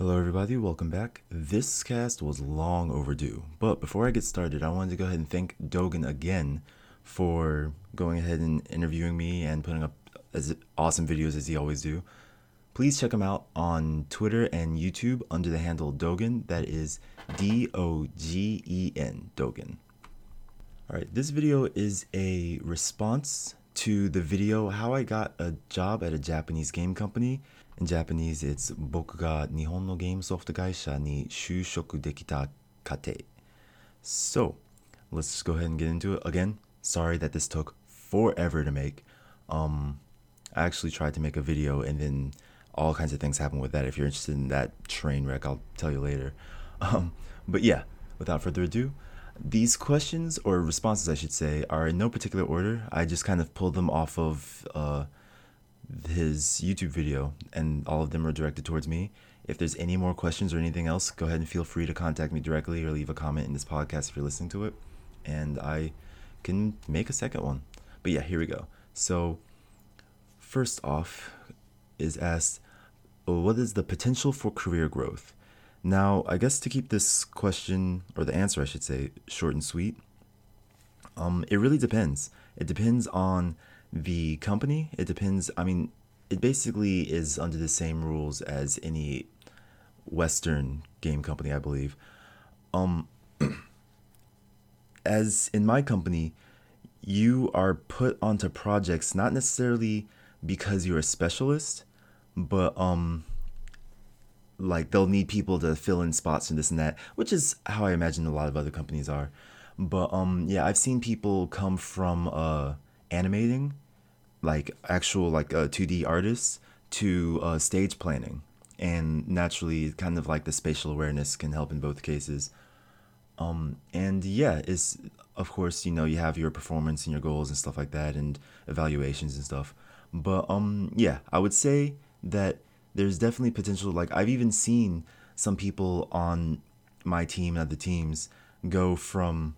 Hello everybody, welcome back. This cast was long overdue, but before I get started, I wanted to go ahead and thank Dogen again for going ahead and interviewing me and putting up as awesome videos as he always do. Please check him out on Twitter and YouTube under the handle Dogen, that is D-O-G-E-N, Dogen. Alright, this video is a response to the video how I got a job at a Japanese game company. In Japanese, it's 僕が日本のゲームソフト会社に就職できた過程. So, let's just go ahead and get into it. Again, sorry that this took forever to make. I actually tried to make a video and then all kinds of things happened with that. If you're interested in that train wreck, I'll tell you later. But yeah, without further ado, these questions, or responses I should say, are in no particular order. I just kind of pulled them off of his YouTube video, and all of them are directed towards me. If there's any more questions or anything else, go ahead and feel free to contact me directly or leave a comment in this podcast if you're listening to it, and I can make a second one. But yeah, here we go. So first off is asked, what is the potential for career growth? Now, I guess to keep this question, or the answer I should say, short and sweet, it really depends. It depends on the company. It depends, I mean, it basically is under the same rules as any Western game company, I believe. As in my company, you are put onto projects not necessarily because you're a specialist, but like they'll need people to fill in spots and this and that, which is how I imagine a lot of other companies are. But yeah, I've seen people come from animating, like actual 2D artists, to stage planning, and naturally kind of like the spatial awareness can help in both cases. And yeah, it's, of course, you know, you have your performance and your goals and stuff like that and evaluations and stuff, but yeah, I would say that there's definitely potential. Like, I've even seen some people on my team and other teams go from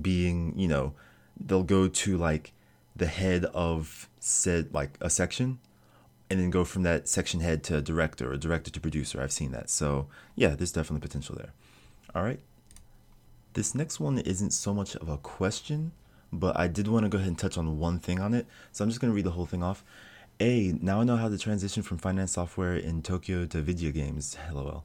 being, you know, they'll go to like the head of said, like, a section, and then go from that section head to director, or director to producer. I've seen that. So yeah, there's definitely potential there. All right. This next one isn't so much of a question, but I did want to go ahead and touch on one thing on it. So I'm just going to read the whole thing off. A, now I know how to transition from finance software in Tokyo to video games. LOL.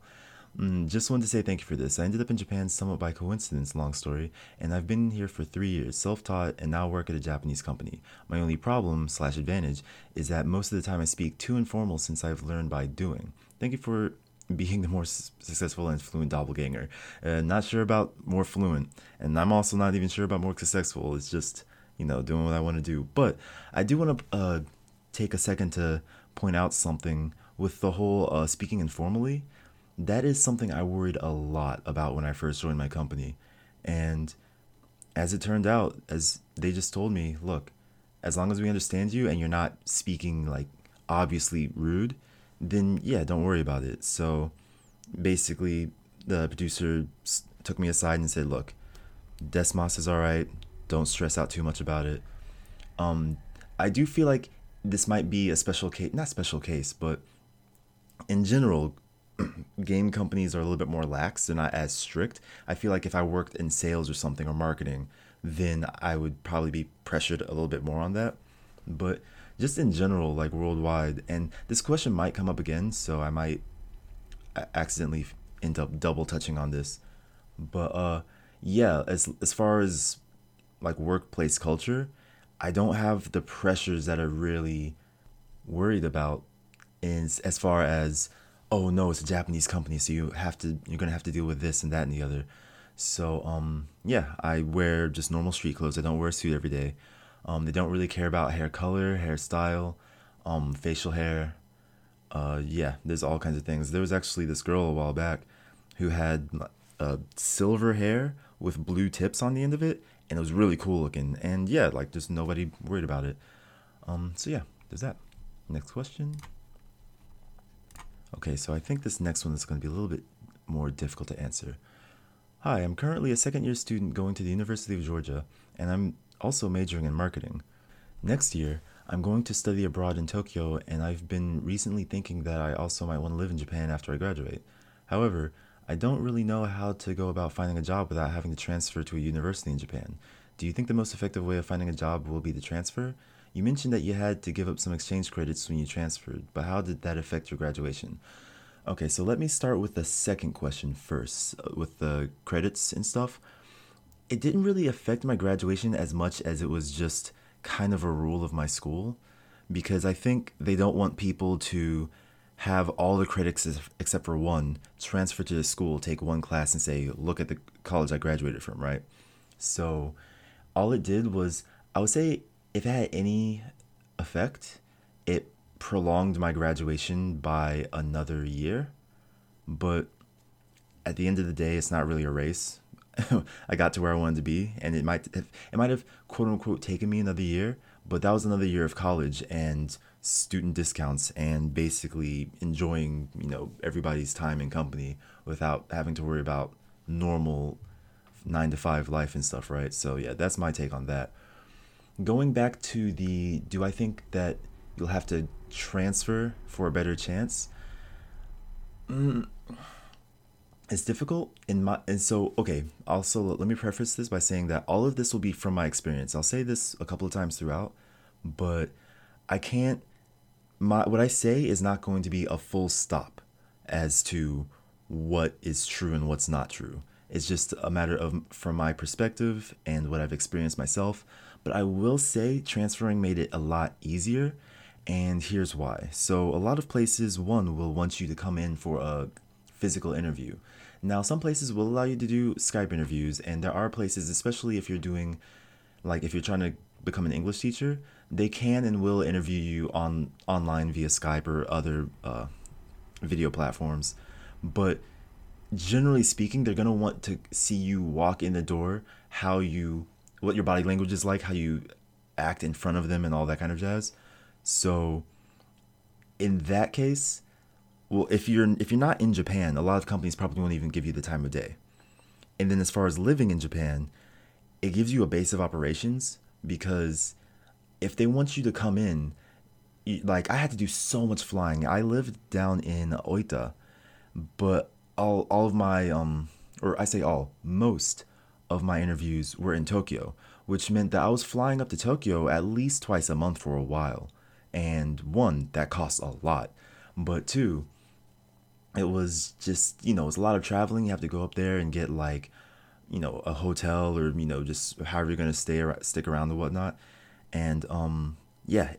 Just wanted to say thank you for this. I ended up in Japan somewhat by coincidence, long story, and I've been here for 3 years, self-taught, and now work at a Japanese company. My only problem / advantage is that most of the time I speak too informal since I've learned by doing. Thank you for being the more successful and fluent doppelganger. Not sure about more fluent, and I'm also not even sure about more successful. It's just, you know, doing what I want to do. But I do want to take a second to point out something with the whole speaking informally. That is something I worried a lot about when I first joined my company. And as it turned out, as they just told me, look, as long as we understand you and you're not speaking like obviously rude, then yeah, don't worry about it. So basically the producer took me aside and said, look, Desmas is all right. Don't stress out too much about it. I do feel like this might be a special case, not special case, but in general, game companies are a little bit more lax. They're not as strict. I feel like if I worked in sales or something, or marketing, then I would probably be pressured a little bit more on that. But just in general, like worldwide, and this question might come up again, so I might accidentally end up double touching on this. But yeah, as far as like workplace culture, I don't have the pressures that are really worried about as far as, oh no, it's a Japanese company, so you're gonna have to deal with this and that and the other. So yeah, I wear just normal street clothes. I don't wear a suit every day. They don't really care about hair color, hairstyle, facial hair. Yeah, there's all kinds of things. There was actually this girl a while back who had silver hair with blue tips on the end of it, and it was really cool looking. And yeah, like, just nobody worried about it. So yeah, there's that. Next question. Okay, so I think this next one is going to be a little bit more difficult to answer. Hi, I'm currently a second-year student going to the University of Georgia, and I'm also majoring in marketing. Next year, I'm going to study abroad in Tokyo, and I've been recently thinking that I also might want to live in Japan after I graduate. However, I don't really know how to go about finding a job without having to transfer to a university in Japan. Do you think the most effective way of finding a job will be the transfer? You mentioned that you had to give up some exchange credits when you transferred, but how did that affect your graduation? Okay, so let me start with the second question first, with the credits and stuff. It didn't really affect my graduation as much as it was just kind of a rule of my school, because I think they don't want people to have all the credits except for one, transfer to the school, take one class and say, look at the college I graduated from, right? So all it did was, I would say if it had any effect, it prolonged my graduation by another year. But at the end of the day, it's not really a race. I got to where I wanted to be, and it might have quote unquote taken me another year, but that was another year of college and student discounts and basically enjoying, you know, everybody's time and company without having to worry about normal 9-to-5 life and stuff, right? So yeah, that's my take on that. Going back to the, do I think that you'll have to transfer for a better chance? It's difficult also let me preface this by saying that all of this will be from my experience. I'll say this a couple of times throughout, but what I say is not going to be a full stop as to what is true and what's not true. It's just a matter of from my perspective and what I've experienced myself. But I will say transferring made it a lot easier, and here's why. So a lot of places, one, will want you to come in for a physical interview. Now, some places will allow you to do Skype interviews, and there are places, especially if you're trying to become an English teacher, they can and will interview you online via Skype or other video platforms. But generally speaking, they're going to want to see you walk in the door, what your body language is like, how you act in front of them, and all that kind of jazz. So in that case, well, if you're not in Japan, a lot of companies probably won't even give you the time of day. And then as far as living in Japan, it gives you a base of operations, because if they want you to come in, I had to do so much flying. I lived down in Oita, but most of my interviews were in Tokyo, which meant that I was flying up to Tokyo at least twice a month for a while. And one, that costs a lot, but two, it was just, it's a lot of traveling. You have to go up there and get a hotel or, just however you're going to stick around and whatnot. And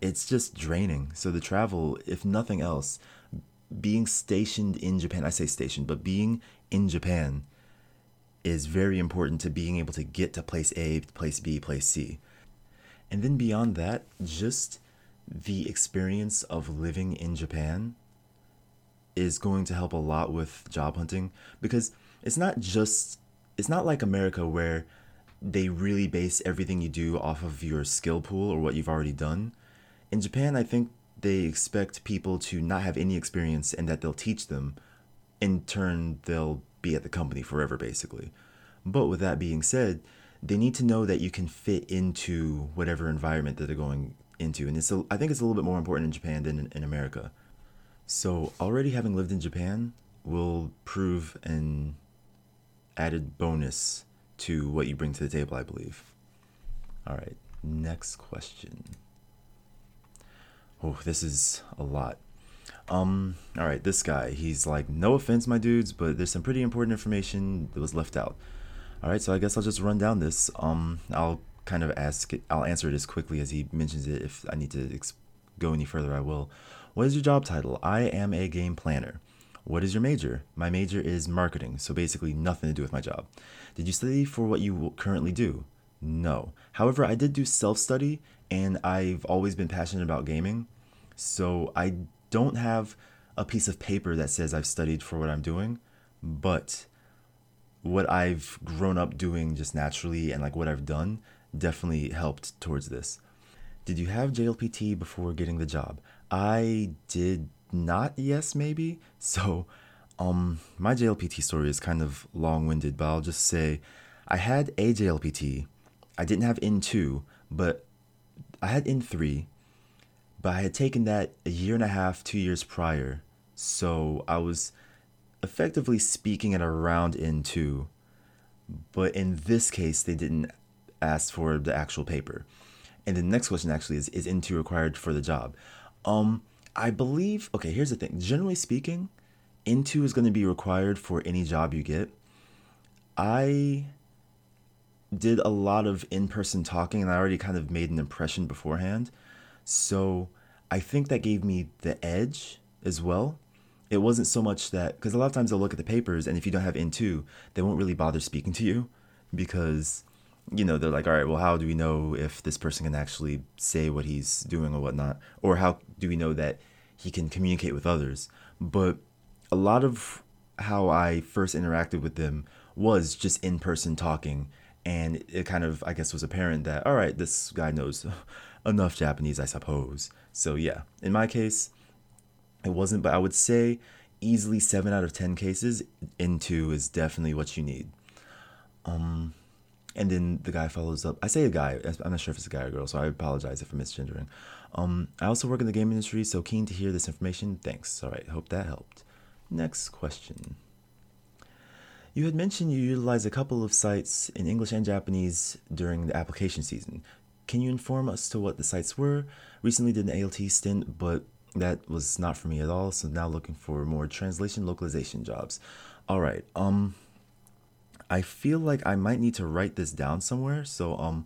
it's just draining. So the travel, if nothing else, being stationed in Japan, I say stationed, but being in Japan is very important to being able to get to place A, place B, place C. And then beyond that, just the experience of living in Japan is going to help a lot with job hunting, because it's not like America where they really base everything you do off of your skill pool or what you've already done. In Japan, I think they expect people to not have any experience, and that they'll teach them. In turn, they'll be at the company forever, basically. But with that being said, they need to know that you can fit into whatever environment that they're going into. And I think it's a little bit more important in Japan than in America. So already having lived in Japan will prove an added bonus to what you bring to the table, I believe. All right, next question. Oh, this is a lot. All right, this guy, he's like, no offense, my dudes, but there's some pretty important information that was left out. All right, so I guess I'll just run down this. I'll answer it as quickly as he mentions it. If I need to go any further, I will. What is your job title? I am a game planner. What is your major? My major is marketing, so basically nothing to do with my job. Did you study for what you currently do? No. However, I did do self-study, and I've always been passionate about gaming, so I don't have a piece of paper that says I've studied for what I'm doing, but what I've grown up doing just naturally and what I've done definitely helped towards this. Did you have JLPT before getting the job? I did not, yes, maybe. So my JLPT story is kind of long-winded, but I'll just say I had a JLPT. I didn't have N2, but I had N3. But I had taken that a year and a half, 2 years prior, so I was effectively speaking at around N2, but in this case, they didn't ask for the actual paper. And the next question actually is N2 required for the job? I believe, okay, here's the thing. Generally speaking, N2 is going to be required for any job you get. I did a lot of in-person talking, and I already kind of made an impression beforehand. So I think that gave me the edge as well. It wasn't so much that, because a lot of times they'll look at the papers, and if you don't have N2, they won't really bother speaking to you because, you know, they're like, all right, well, how do we know if this person can actually say what he's doing or whatnot? Or how do we know that he can communicate with others? But a lot of how I first interacted with them was just in-person talking. And it kind of, I guess, was apparent that, all right, this guy knows enough Japanese, I suppose. So yeah, in my case, it wasn't, but I would say easily 7 out of 10 cases, N2 is definitely what you need. And then the guy follows up. I say a guy. I'm not sure if it's a guy or a girl, so I apologize if I'm misgendering. I also work in the game industry, so keen to hear this information. Thanks. All right, hope that helped. Next question. You had mentioned you utilize a couple of sites in English and Japanese during the application season. Can you inform us to what the sites were? Recently did an ALT stint, but that was not for me at all, so now looking for more translation localization jobs. All right, I feel like I might need to write this down somewhere, so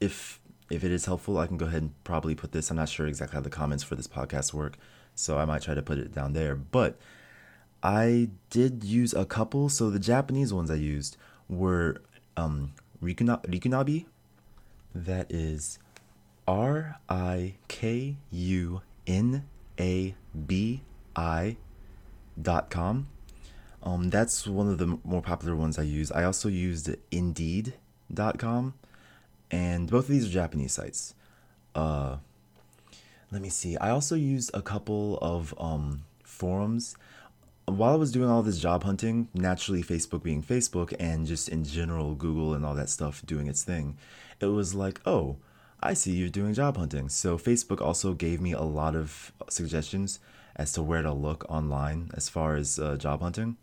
if it is helpful, I can go ahead and probably put this. I'm not sure exactly how the comments for this podcast work, so I might try to put it down there, but I did use a couple. So the Japanese ones I used were Rikunabi, that is rikunabi.com. That's one of the more popular ones I use. I also used Indeed.com, and both of these are Japanese sites. Let me see. I also used a couple of forums. While I was doing all this job hunting, naturally Facebook being Facebook, and just in general Google and all that stuff doing its thing, it was like, oh, I see you're doing job hunting. So Facebook also gave me a lot of suggestions as to where to look online as far as job hunting.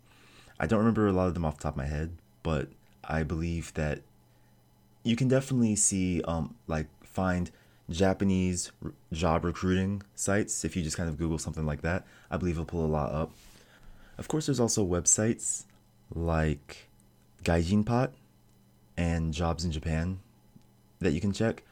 I don't remember a lot of them off the top of my head, but I believe that you can definitely see, find Japanese job recruiting sites. If you just kind of Google something like that, I believe it'll pull a lot up. Of course, there's also websites like Gaijinpot and Jobs in Japan that you can check.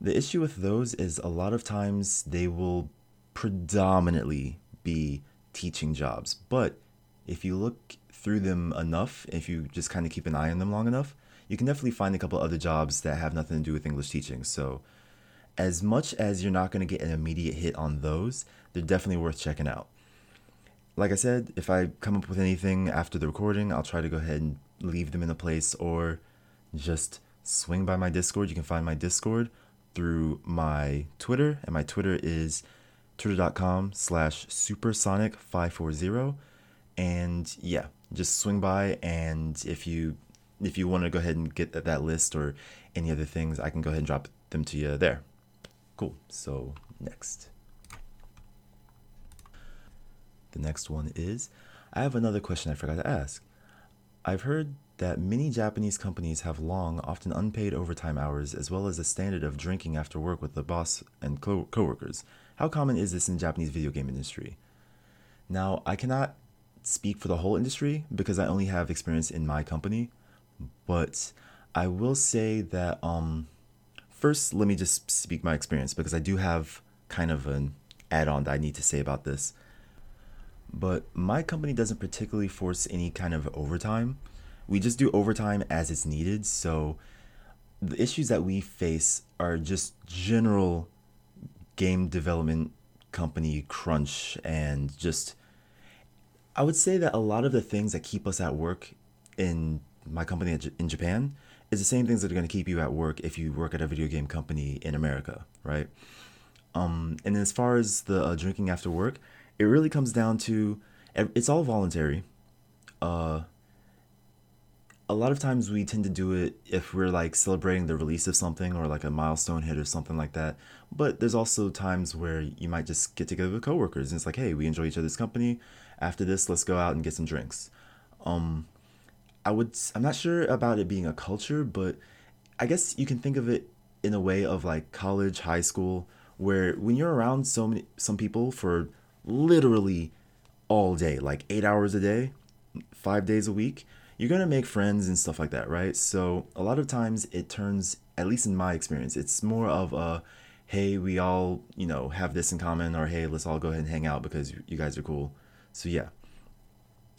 The issue with those is a lot of times they will predominantly be teaching jobs, but if you look through them enough, if you just kind of keep an eye on them long enough, you can definitely find a couple other jobs that have nothing to do with English teaching. So as much as you're not going to get an immediate hit on those, they're definitely worth checking out. Like I said, if I come up with anything after the recording, I'll try to go ahead and leave them in a place, or just swing by my Discord. You can find my Discord through my Twitter, and my Twitter is twitter.com/supersonic540. And yeah, just swing by, and if you want to go ahead and get that list or any other things, I can go ahead and drop them to you there. Cool. So next. The next one is, I have another question I forgot to ask. I've heard that many Japanese companies have long, often unpaid overtime hours, as well as a standard of drinking after work with the boss and coworkers. How common is this in the Japanese video game industry? Now, I cannot speak for the whole industry because I only have experience in my company, but I will say that first, let me just speak my experience, because I do have kind of an add-on that I need to say about this. But my company doesn't particularly force any kind of overtime. We just do overtime as it's needed. So the issues that we face are just general game development company crunch, and just, I would say that a lot of the things that keep us at work in my company in Japan is the same things that are going to keep you at work if you work at a video game company in America, right? And as far as the drinking after work, it really comes down to, it's all voluntary. a lot of times we tend to do it if we're like celebrating the release of something or like a milestone hit or something like that. But there's also times where you might just get together with coworkers and it's like, hey, we enjoy each other's company. After this, let's go out and get some drinks. I'm not sure about it being a culture, but I guess you can think of it in a way of like college, high school, where when you're around some people for literally all day, like 8 hours a day, 5 days a week, you're going to make friends and stuff like that, right? So a lot of times it turns, at least in my experience, it's more of a, hey, we all, have this in common, or hey, let's all go ahead and hang out because you guys are cool. So yeah.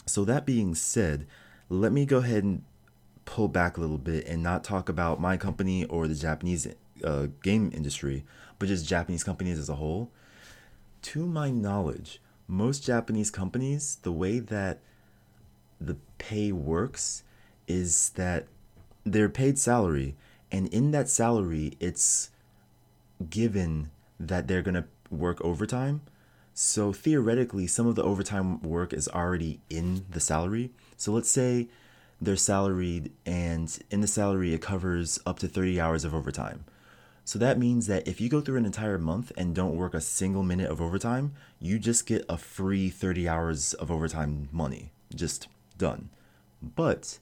So that being said, let me go ahead and pull back a little bit and not talk about my company or the Japanese game industry, but just Japanese companies as a whole. To my knowledge, most Japanese companies, the way that the pay works is that they're paid salary, and in that salary it's given that they're going to work overtime. So theoretically, some of the overtime work is already in the salary. So let's say they're salaried, and in the salary it covers up to 30 hours of overtime. So that means that if you go through an entire month and don't work a single minute of overtime, you just get a free 30 hours of overtime money. Just done. But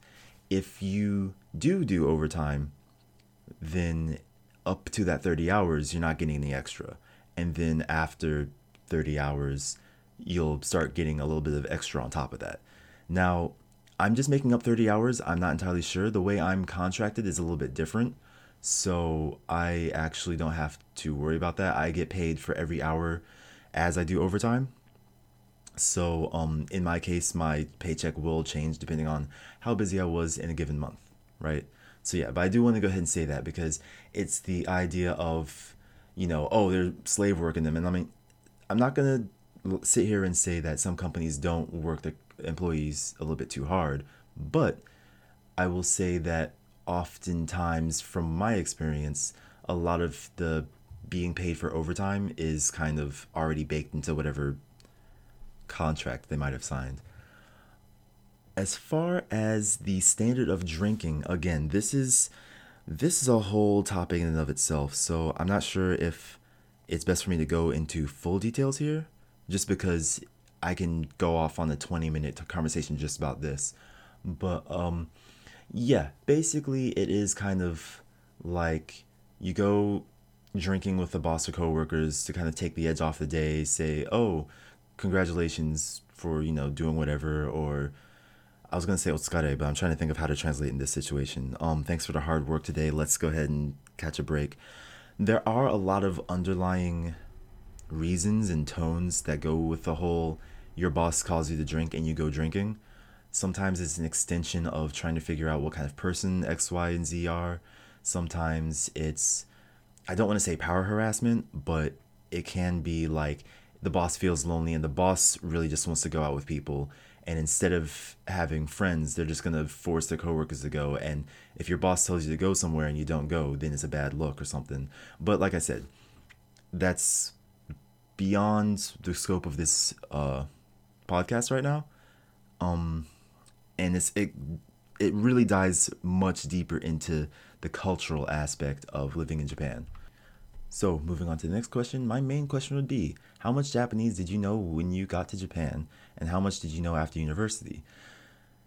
if you do overtime, then up to that 30 hours, you're not getting any extra. And then after 30 hours, you'll start getting a little bit of extra on top of that. Now, I'm just making up 30 hours. I'm not entirely sure. The way I'm contracted is a little bit different. So I actually don't have to worry about that. I get paid for every hour as I do overtime. So in my case, my paycheck will change depending on how busy I was in a given month, right? So yeah, but I do want to go ahead and say that because it's the idea of, they're slave working them. And I mean, I'm not going to sit here and say that some companies don't work their employees a little bit too hard, but I will say that oftentimes from my experience, a lot of the being paid for overtime is kind of already baked into whatever contract they might have signed. As far as the standard of drinking, again, this is a whole topic in and of itself, so I'm not sure if it's best for me to go into full details here, just because I can go off on a 20-minute conversation just about this. But yeah, basically it is kind of like you go drinking with the boss or coworkers to kind of take the edge off the day, say, oh, congratulations for, doing whatever, or I was going to say otsukare, but I'm trying to think of how to translate in this situation. Thanks for the hard work today. Let's go ahead and catch a break. There are a lot of underlying reasons and tones that go with the whole your boss calls you to drink and you go drinking. Sometimes it's an extension of trying to figure out what kind of person X, Y, and Z are. Sometimes it's, I don't want to say power harassment, but it can be like, the boss feels lonely and the boss really just wants to go out with people, and instead of having friends, they're just going to force their coworkers to go. And if your boss tells you to go somewhere and you don't go, then it's a bad look or something. But like I said, that's beyond the scope of this podcast right now, and it really dives much deeper into the cultural aspect of living in Japan. So moving on to the next question, my main question would be, how much Japanese did you know when you got to Japan, and how much did you know after university?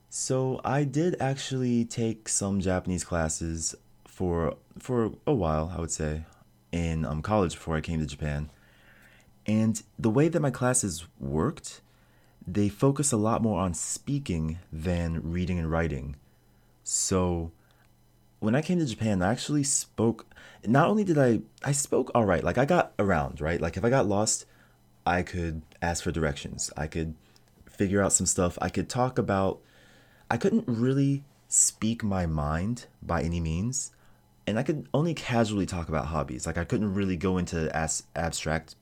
So I did actually take some Japanese classes for a while, I would say, in college before I came to Japan. And the way that my classes worked, they focus a lot more on speaking than reading and writing. So when I came to Japan, I actually spoke, not only did I spoke all right, like I got around, right? Like if I got lost, I could ask for directions. I could figure out some stuff. I could talk about, I couldn't really speak my mind by any means. And I could only casually talk about hobbies. Like I couldn't really go into abstract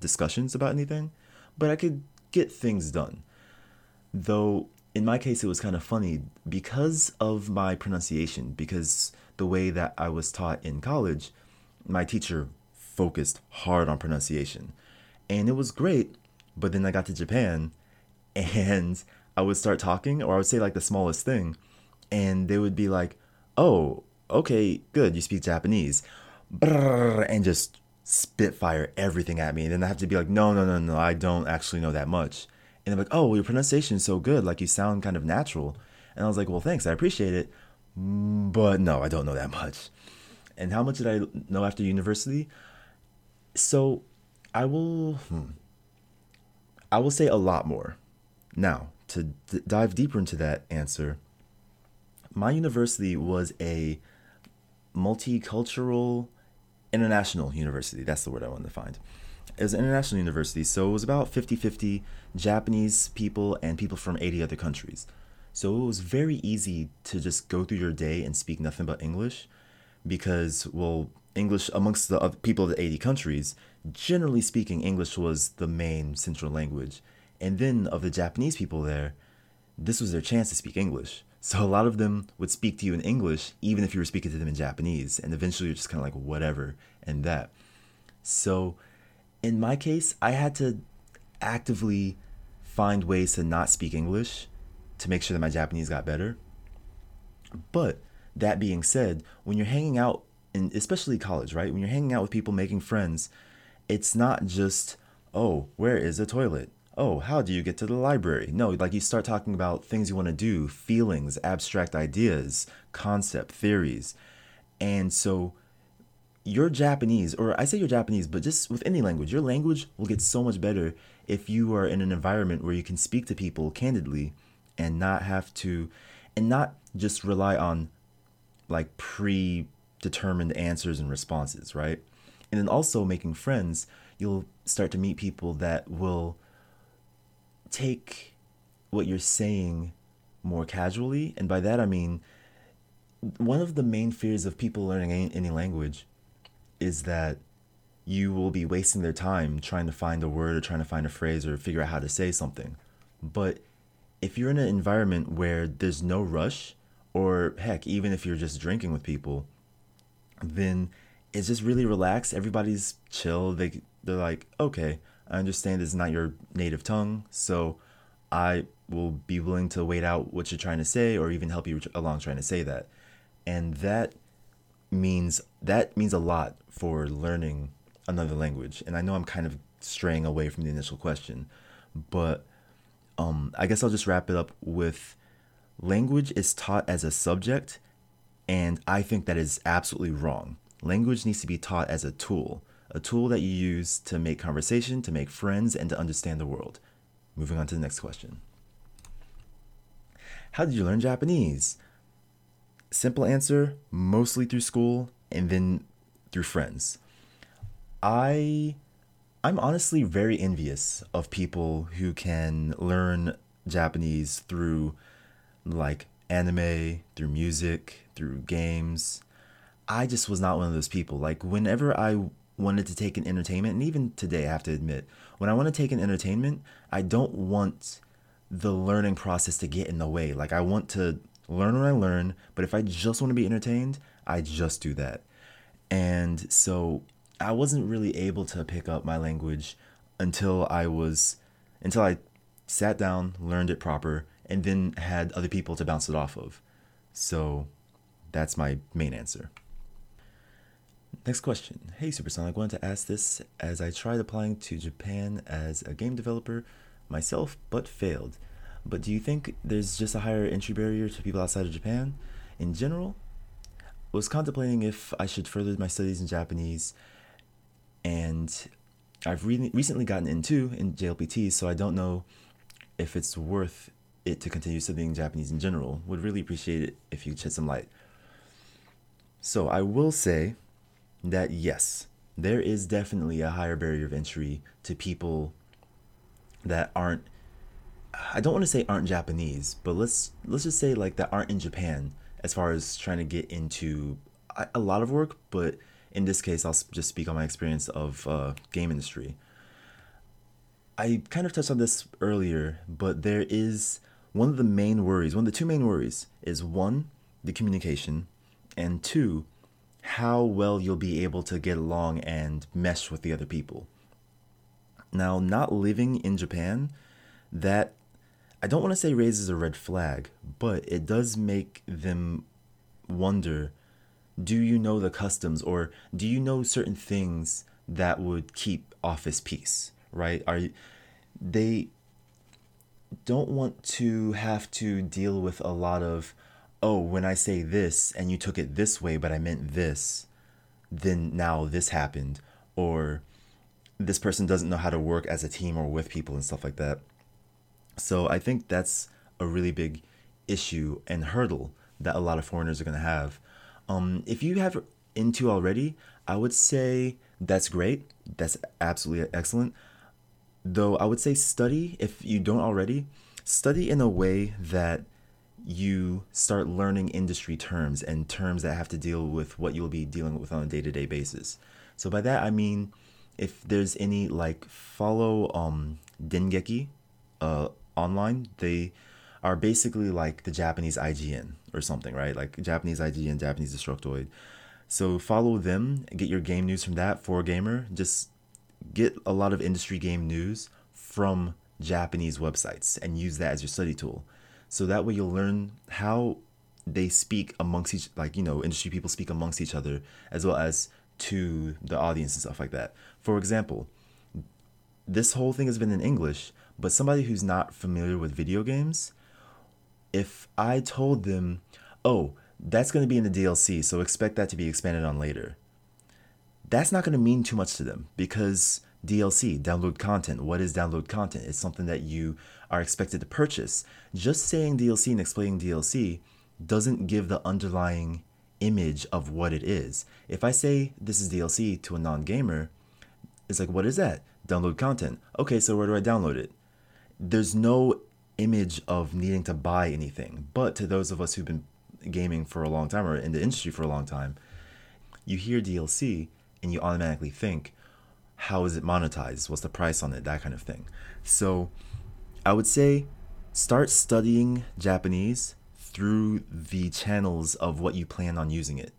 discussions about anything, but I could get things done. Though in my case, it was kind of funny because of my pronunciation, because the way that I was taught in college, my teacher focused hard on pronunciation and it was great. But then I got to Japan and I would start talking, or I would say like the smallest thing, and they would be like, oh, okay, good, you speak Japanese, and just spitfire everything at me. And then I have to be like, no, I don't actually know that much. And they're like, oh, well, your pronunciation is so good, like you sound kind of natural. And I was like, well, thanks, I appreciate it, but no, I don't know that much. And how much did I know after university? So I will say a lot more. Now, to dive deeper into that answer, my university was a multicultural international university. That's the word I wanted to find. It was an international university, so it was about 50-50 Japanese people and people from 80 other countries. So it was very easy to just go through your day and speak nothing but English because, well, English amongst the people of the 80 countries, generally speaking, English was the main central language. And then of the Japanese people there, this was their chance to speak English. So a lot of them would speak to you in English, even if you were speaking to them in Japanese. And eventually you're just kind of like, whatever, and that. So in my case, I had to actively find ways to not speak English to make sure that my Japanese got better. But that being said, when you're hanging out, and especially college, right? When you're hanging out with people, making friends, it's not just, oh, where is the toilet? Oh, how do you get to the library? No, like you start talking about things you want to do, feelings, abstract ideas, concept, theories. And so your Japanese, or I say your Japanese, but just with any language, your language will get so much better if you are in an environment where you can speak to people candidly and not have to, and not just rely on like predetermined answers and responses, right? And then also making friends, you'll start to meet people that will take what you're saying more casually. And by that I mean, one of the main fears of people learning any language is that you will be wasting their time trying to find a word or trying to find a phrase or figure out how to say something. But if you're in an environment where there's no rush, or heck, even if you're just drinking with people, then it's just really relaxed. Everybody's chill. They're like, okay, I understand it's not your native tongue, so I will be willing to wait out what you're trying to say, or even help you along trying to say that. And that means a lot for learning another language. And I know I'm kind of straying away from the initial question, but I guess I'll just wrap it up with, language is taught as a subject, and I think that is absolutely wrong. Language needs to be taught as a tool that you use to make conversation, to make friends, and to understand the world. Moving on to the next question. How did you learn Japanese? Simple answer, mostly through school and then through friends. I'm honestly very envious of people who can learn Japanese through like anime, through music, through games. I just was not one of those people. Like whenever I wanted to take an entertainment, and even today I have to admit, when I want to take an entertainment, I don't want the learning process to get in the way. Like I want to learn when I learn, but if I just want to be entertained, I just do that. And so I wasn't really able to pick up my language until I sat down, learned it proper, and then had other people to bounce it off of. So that's my main answer. Next question. Hey, Supersonic, I wanted to ask this as I tried applying to Japan as a game developer myself, but failed. But do you think there's just a higher entry barrier to people outside of Japan in general? Was contemplating if I should further my studies in Japanese, and I've recently gotten in JLPT, so I don't know if it's worth it to continue studying Japanese in general. Would really appreciate it if you shed some light. So I will say that yes, there is definitely a higher barrier of entry to people that aren't, I don't want to say aren't Japanese, but let's just say like that aren't in Japan as far as trying to get into a lot of work. But in this case, I'll just speak on my experience of game industry. I kind of touched on this earlier, but there is one of the two main worries is, one, the communication, and two, how well you'll be able to get along and mesh with the other people. Now, not living in Japan, that I don't want to say raises a red flag, but it does make them wonder, do you know the customs, or do you know certain things that would keep office peace, right? They don't want to have to deal with a lot of, oh, when I say this and you took it this way, but I meant this, then now this happened, or this person doesn't know how to work as a team or with people and stuff like that. So I think that's a really big issue and hurdle that a lot of foreigners are going to have. If you have into already, I would say that's great. That's absolutely excellent. Though I would say study, if you don't already, study in a way that you start learning industry terms and terms that have to deal with what you'll be dealing with on a day-to-day basis. So by that, I mean, if there's any, like, follow Dengeki online. They are basically like the Japanese IGN or something, right? Like Japanese IGN, Japanese Destructoid. So follow them, get your game news from that. For a gamer, just get a lot of industry game news from Japanese websites and use that as your study tool. So that way you'll learn how they speak amongst each, like, you know, industry people speak amongst each other, as well as to the audience and stuff like that. For example, this whole thing has been in English, but somebody who's not familiar with video games, if I told them, oh, that's going to be in the DLC, so expect that to be expanded on later, that's not going to mean too much to them, because DLC, download content, what is download content? It's something that you are expected to purchase. Just saying DLC and explaining DLC doesn't give the underlying image of what it is. If I say this is DLC to a non-gamer, it's like, what is that? Download content. Okay, so where do I download it? There's no image of needing to buy anything. But to those of us who've been gaming for a long time or in the industry for a long time, you hear DLC and you automatically think, how is it monetized? What's the price on it? That kind of thing. So I would say start studying Japanese through the channels of what you plan on using it.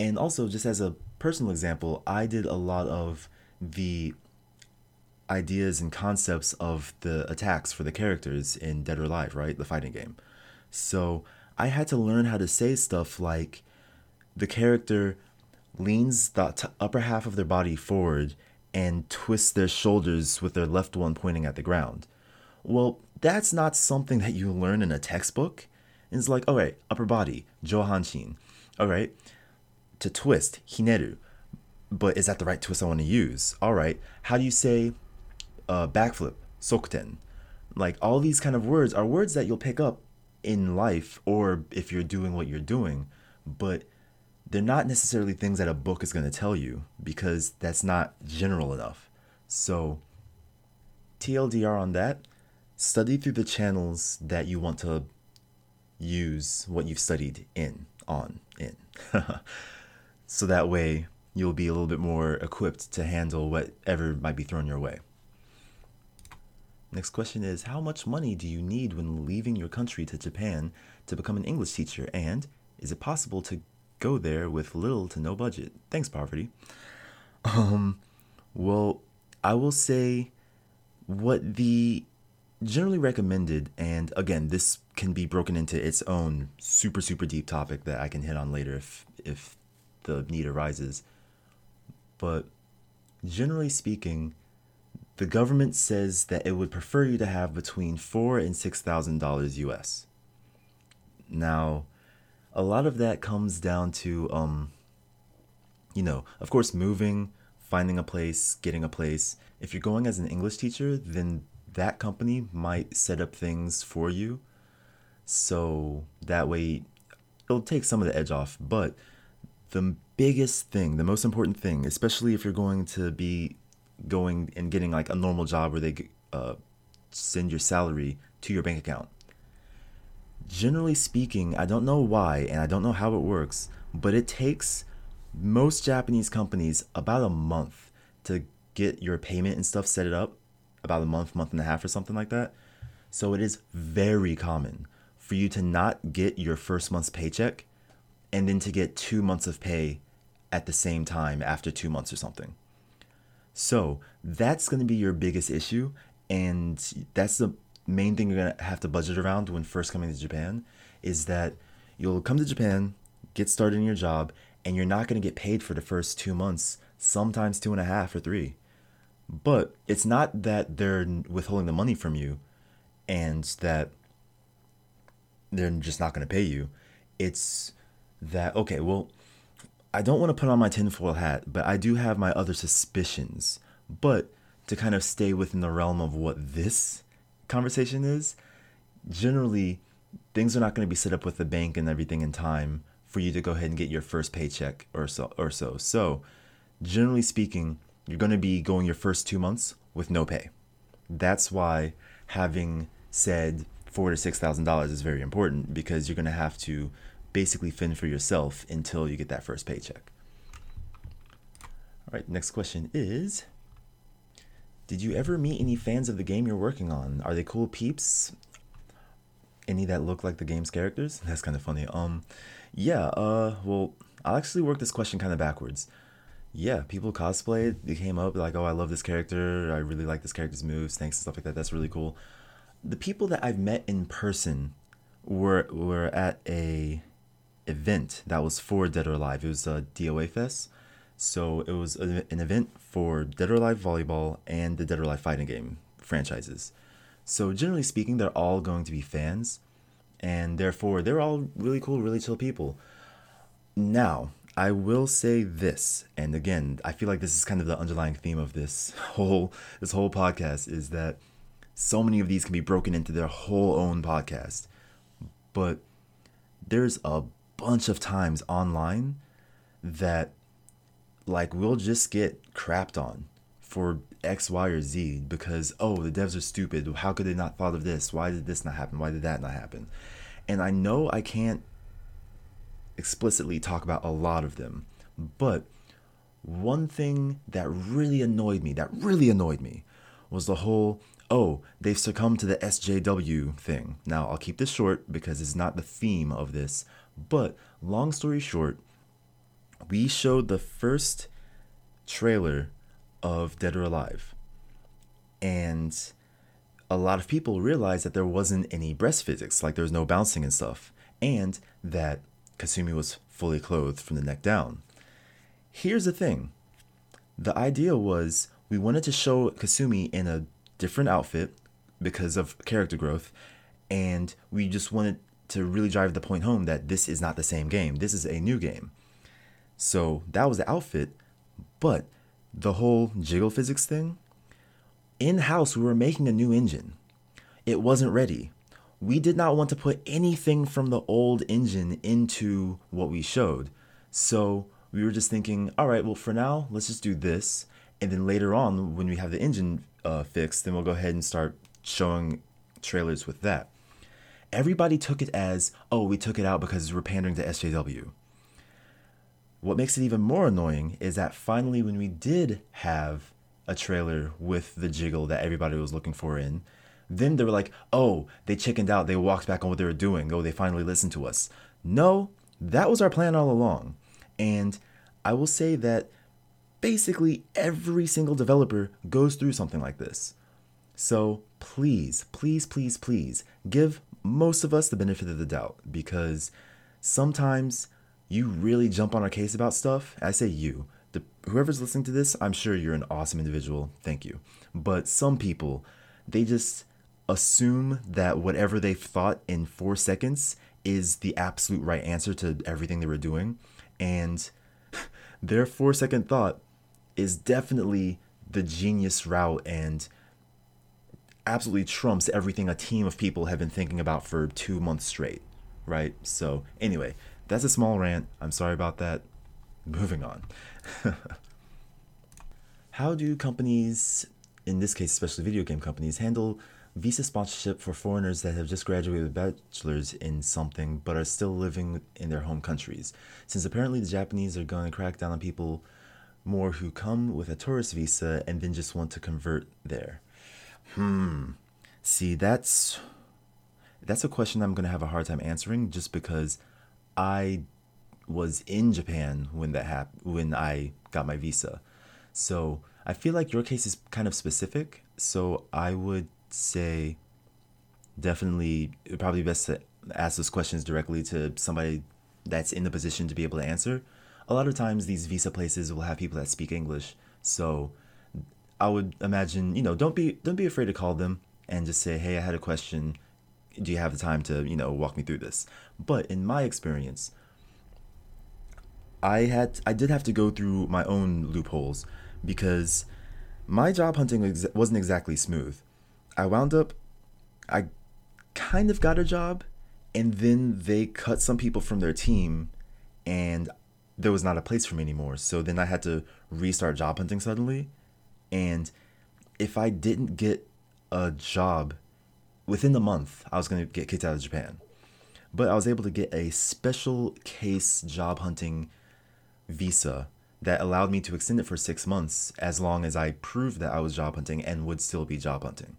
And also, just as a personal example, I did a lot of the ideas and concepts of the attacks for the characters in Dead or Alive, right? The fighting game. So I had to learn how to say stuff like the character leans the upper half of their body forward and twists their shoulders with their left one pointing at the ground. Well, that's not something that you learn in a textbook. It's like, all right, upper body, Johanshin. All right, to twist, hineru. But is that the right twist I want to use? All right, how do you say backflip, sokuten? Like, all these kind of words are words that you'll pick up in life or if you're doing what you're doing, but they're not necessarily things that a book is going to tell you because that's not general enough. So TLDR on that, study through the channels that you want to use what you've studied in. So that way you'll be a little bit more equipped to handle whatever might be thrown your way. Next question is, how much money do you need when leaving your country to Japan to become an English teacher? And is it possible to go there with little to no budget? Thanks, poverty. Well, I will say what the generally recommended, and again, this can be broken into its own super, super deep topic that I can hit on later if the need arises. But generally speaking, the government says that it would prefer you to have between $4,000 and $6,000 US. Now, a lot of that comes down to, of course, moving, finding a place, getting a place. If you're going as an English teacher, then that company might set up things for you. So that way, it'll take some of the edge off. But the biggest thing, the most important thing, especially if you're going to be going and getting like a normal job where they send your salary to your bank account. Generally speaking, I don't know why and I don't know how it works, but it takes most Japanese companies about a month to get your payment and stuff set it up, about a month, month and a half or something like that. So it is very common for you to not get your first month's paycheck and then to get 2 months of pay at the same time after 2 months or something. So that's going to be your biggest issue, and that's the main thing you're going to have to budget around when first coming to Japan is that you'll come to Japan, get started in your job, and you're not going to get paid for the first 2 months, sometimes 2.5 or 3. But it's not that they're withholding the money from you and that they're just not going to pay you. It's that, okay, well, I don't want to put on my tinfoil hat, but I do have my other suspicions. But to kind of stay within the realm of what this conversation is, generally, things are not going to be set up with the bank and everything in time for you to go ahead and get your first paycheck or so. So, generally speaking, you're going to be going your first 2 months with no pay. That's why having said $4,000 to $6,000 is very important, because you're going to have to basically fend for yourself until you get that first paycheck. All right, next question is, did you ever meet any fans of the game you're working on? Are they cool peeps? Any that look like the game's characters? That's kind of funny. Well, I'll actually work this question kind of backwards. Yeah, people cosplayed. They came up like, oh, I love this character. I really like this character's moves, thanks, and stuff like that. That's really cool. The people that I've met in person were at a event that was for Dead or Alive. It was a DoA Fest. So it was an event for Dead or Alive Volleyball and the Dead or Alive fighting game franchises. So generally speaking, they're all going to be fans, and therefore they're all really cool, really chill people. Now, I will say this, and again, I feel like this is kind of the underlying theme of this whole podcast, is that so many of these can be broken into their whole own podcast. But there's a bunch of times online that, like, we'll just get crapped on for X, Y, or Z because, oh, the devs are stupid. How could they not thought of this? Why did this not happen? Why did that not happen? And I know I can't explicitly talk about a lot of them, but one thing that really annoyed me, was the whole, oh, they've succumbed to the SJW thing. Now, I'll keep this short because it's not the theme of this, but long story short, we showed the first trailer of Dead or Alive, and a lot of people realized that there wasn't any breast physics, like there was no bouncing and stuff, and that Kasumi was fully clothed from the neck down. Here's the thing. The idea was we wanted to show Kasumi in a different outfit because of character growth, and we just wanted to really drive the point home that this is not the same game. This is a new game. So that was the outfit, but the whole jiggle physics thing, in-house we were making a new engine. It wasn't ready. We did not want to put anything from the old engine into what we showed. So we were just thinking, all right, well, for now, let's just do this. And then later on, when we have the engine fixed, then we'll go ahead and start showing trailers with that. Everybody took it as, oh, we took it out because we're pandering to SJW. What makes it even more annoying is that finally when we did have a trailer with the jiggle that everybody was looking for in, then they were like, oh, they chickened out. They walked back on what they were doing. Oh, they finally listened to us. No, that was our plan all along. And I will say that basically every single developer goes through something like this. So please, please, please, please give most of us the benefit of the doubt, because sometimes you really jump on our case about stuff. I say you. Whoever's listening to this, I'm sure you're an awesome individual. Thank you. But some people, they just assume that whatever they thought in 4 seconds is the absolute right answer to everything they were doing. And their 4-second thought is definitely the genius route and absolutely trumps everything a team of people have been thinking about for 2 months straight, right? So anyway, that's a small rant. I'm sorry about that. Moving on. How do companies, in this case especially video game companies, handle visa sponsorship for foreigners that have just graduated with bachelors in something but are still living in their home countries? Since apparently the Japanese are going to crack down on people more who come with a tourist visa and then just want to convert there. See, that's a question I'm going to have a hard time answering, just because I was in Japan when that happened, when I got my visa. So I feel like your case is kind of specific. So I would say definitely probably best to ask those questions directly to somebody that's in the position to be able to answer. A lot of times these visa places will have people that speak English, so I would imagine, you know, don't be afraid to call them and just say, hey, I had a question. Do you have the time to, you know, walk me through this? But in my experience, I did have to go through my own loopholes because my job hunting wasn't exactly smooth. I kind of got a job, and then they cut some people from their team, and there was not a place for me anymore. So then I had to restart job hunting suddenly. And if I didn't get a job within the month, I was going to get kicked out of Japan. But I was able to get a special case job hunting visa that allowed me to extend it for 6 months as long as I proved that I was job hunting and would still be job hunting.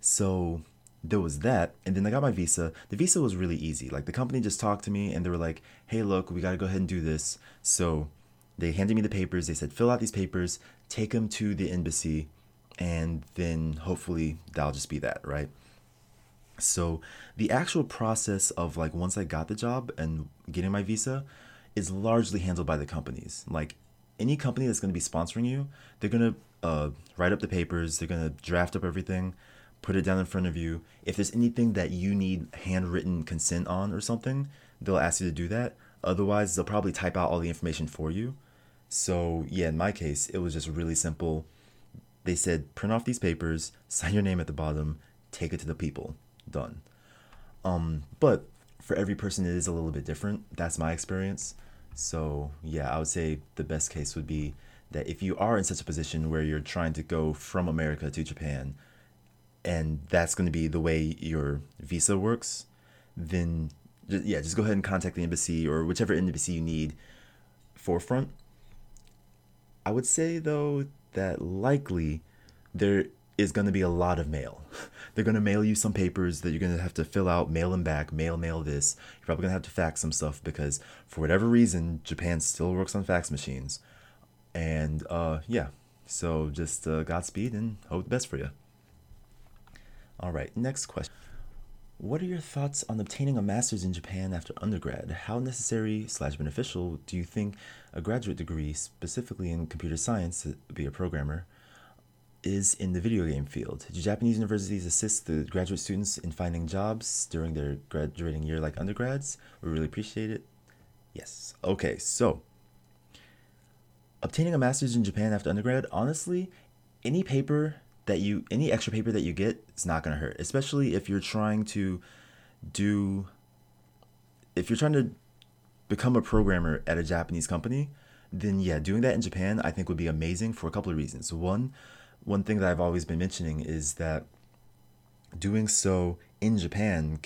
So there was that, and then I got my visa. The visa was really easy. Like, the company just talked to me, and they were like, hey, look, we got to go ahead and do this. So they handed me the papers. They said, fill out these papers, take them to the embassy, and then hopefully that'll just be that, right? So the actual process of, like, once I got the job and getting my visa is largely handled by the companies. Like, any company that's going to be sponsoring you, they're going to write up the papers, they're going to draft up everything, put it down in front of you. If there's anything that you need handwritten consent on or something, they'll ask you to do that. Otherwise, they'll probably type out all the information for you. So yeah, in my case, it was just really simple. They said, print off these papers, sign your name at the bottom, take it to the people. Done. But for every person, it is a little bit different. That's my experience. So yeah, I would say the best case would be that if you are in such a position where you're trying to go from America to Japan, and that's going to be the way your visa works, then yeah, just go ahead and contact the embassy or whichever embassy you need forefront. I would say, though, that likely there is going to be a lot of mail. They're going to mail you some papers that you're going to have to fill out, mail them back, mail this. You're probably going to have to fax some stuff because for whatever reason, Japan still works on fax machines. And yeah, so just Godspeed and hope the best for you. All right, next question. What are your thoughts on obtaining a master's in Japan after undergrad? How necessary/beneficial do you think a graduate degree, specifically in computer science, to be a programmer, is in the video game field? Do Japanese universities assist the graduate students in finding jobs during their graduating year like undergrads? We really appreciate it. Yes. Okay, so obtaining a master's in Japan after undergrad, honestly, any extra paper that you get, it's not going to hurt, especially if you're trying to become a programmer at a Japanese company. Then yeah, doing that in Japan, I think, would be amazing for a couple of reasons. One thing that I've always been mentioning is that doing so in Japan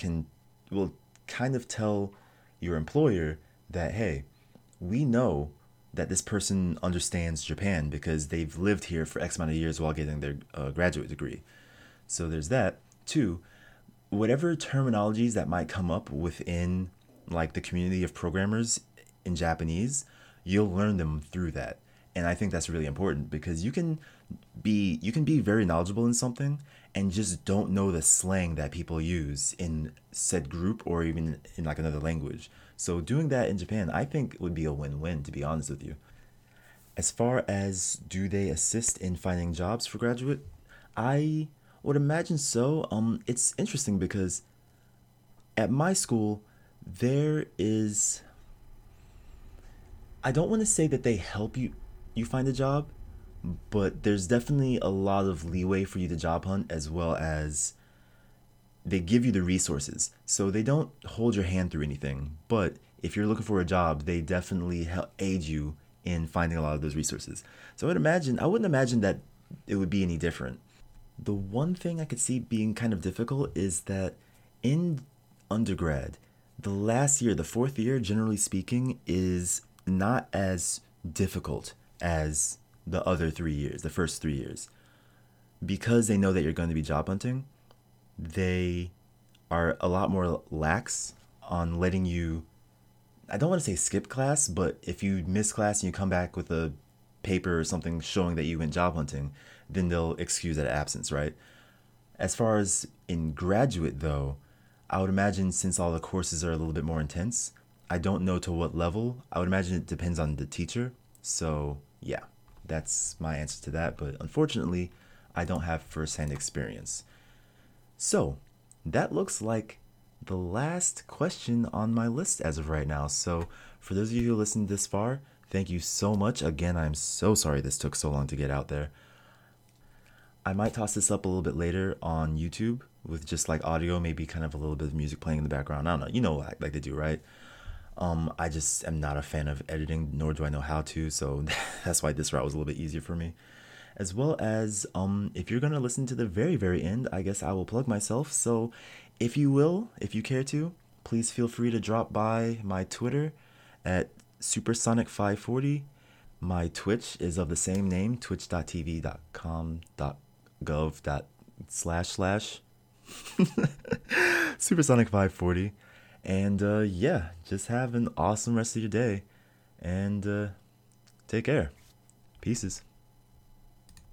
will kind of tell your employer that, hey, we know that this person understands Japan because they've lived here for X amount of years while getting their graduate degree. So there's that. Two, whatever terminologies that might come up within, like, the community of programmers in Japanese, you'll learn them through that. And I think that's really important because you can be very knowledgeable in something and just don't know the slang that people use in said group or even in, like, another language. So doing that in Japan, I think, would be a win-win, to be honest with you. As far as do they assist in finding jobs for graduate, I would imagine so. It's interesting because at my school, there is, I don't want to say that they help you find a job, but there's definitely a lot of leeway for you to job hunt, as well as they give you the resources. So they don't hold your hand through anything, but if you're looking for a job, they definitely aid you in finding a lot of those resources. So I wouldn't imagine that it would be any different. The one thing I could see being kind of difficult is that in undergrad, the last year, the fourth year, generally speaking, is not as difficult as the other 3 years, the first 3 years, because they know that you're going to be job hunting. They are a lot more lax on letting you, I don't want to say skip class, but if you miss class and you come back with a paper or something showing that you went job hunting, then they'll excuse that absence, right? As far as in graduate, though, I would imagine since all the courses are a little bit more intense, I don't know to what level. I would imagine it depends on the teacher. So yeah, that's my answer to that. But unfortunately, I don't have first-hand experience. So that looks like the last question on my list as of right now. So for those of you who listened this far, thank you so much. Again, I'm so sorry this took so long to get out there. I might toss this up a little bit later on YouTube with just like audio, maybe kind of a little bit of music playing in the background. I don't know. You know, like they do, right? I just am not a fan of editing, nor do I know how to. So that's why this route was a little bit easier for me. As well as if you're going to listen to the very, very end, I guess I will plug myself. So if you will, if you care to, please feel free to drop by my Twitter at supersonic540. My Twitch is of the same name, twitch.tv.com.gov/ supersonic540. And yeah, just have an awesome rest of your day and take care. Peace.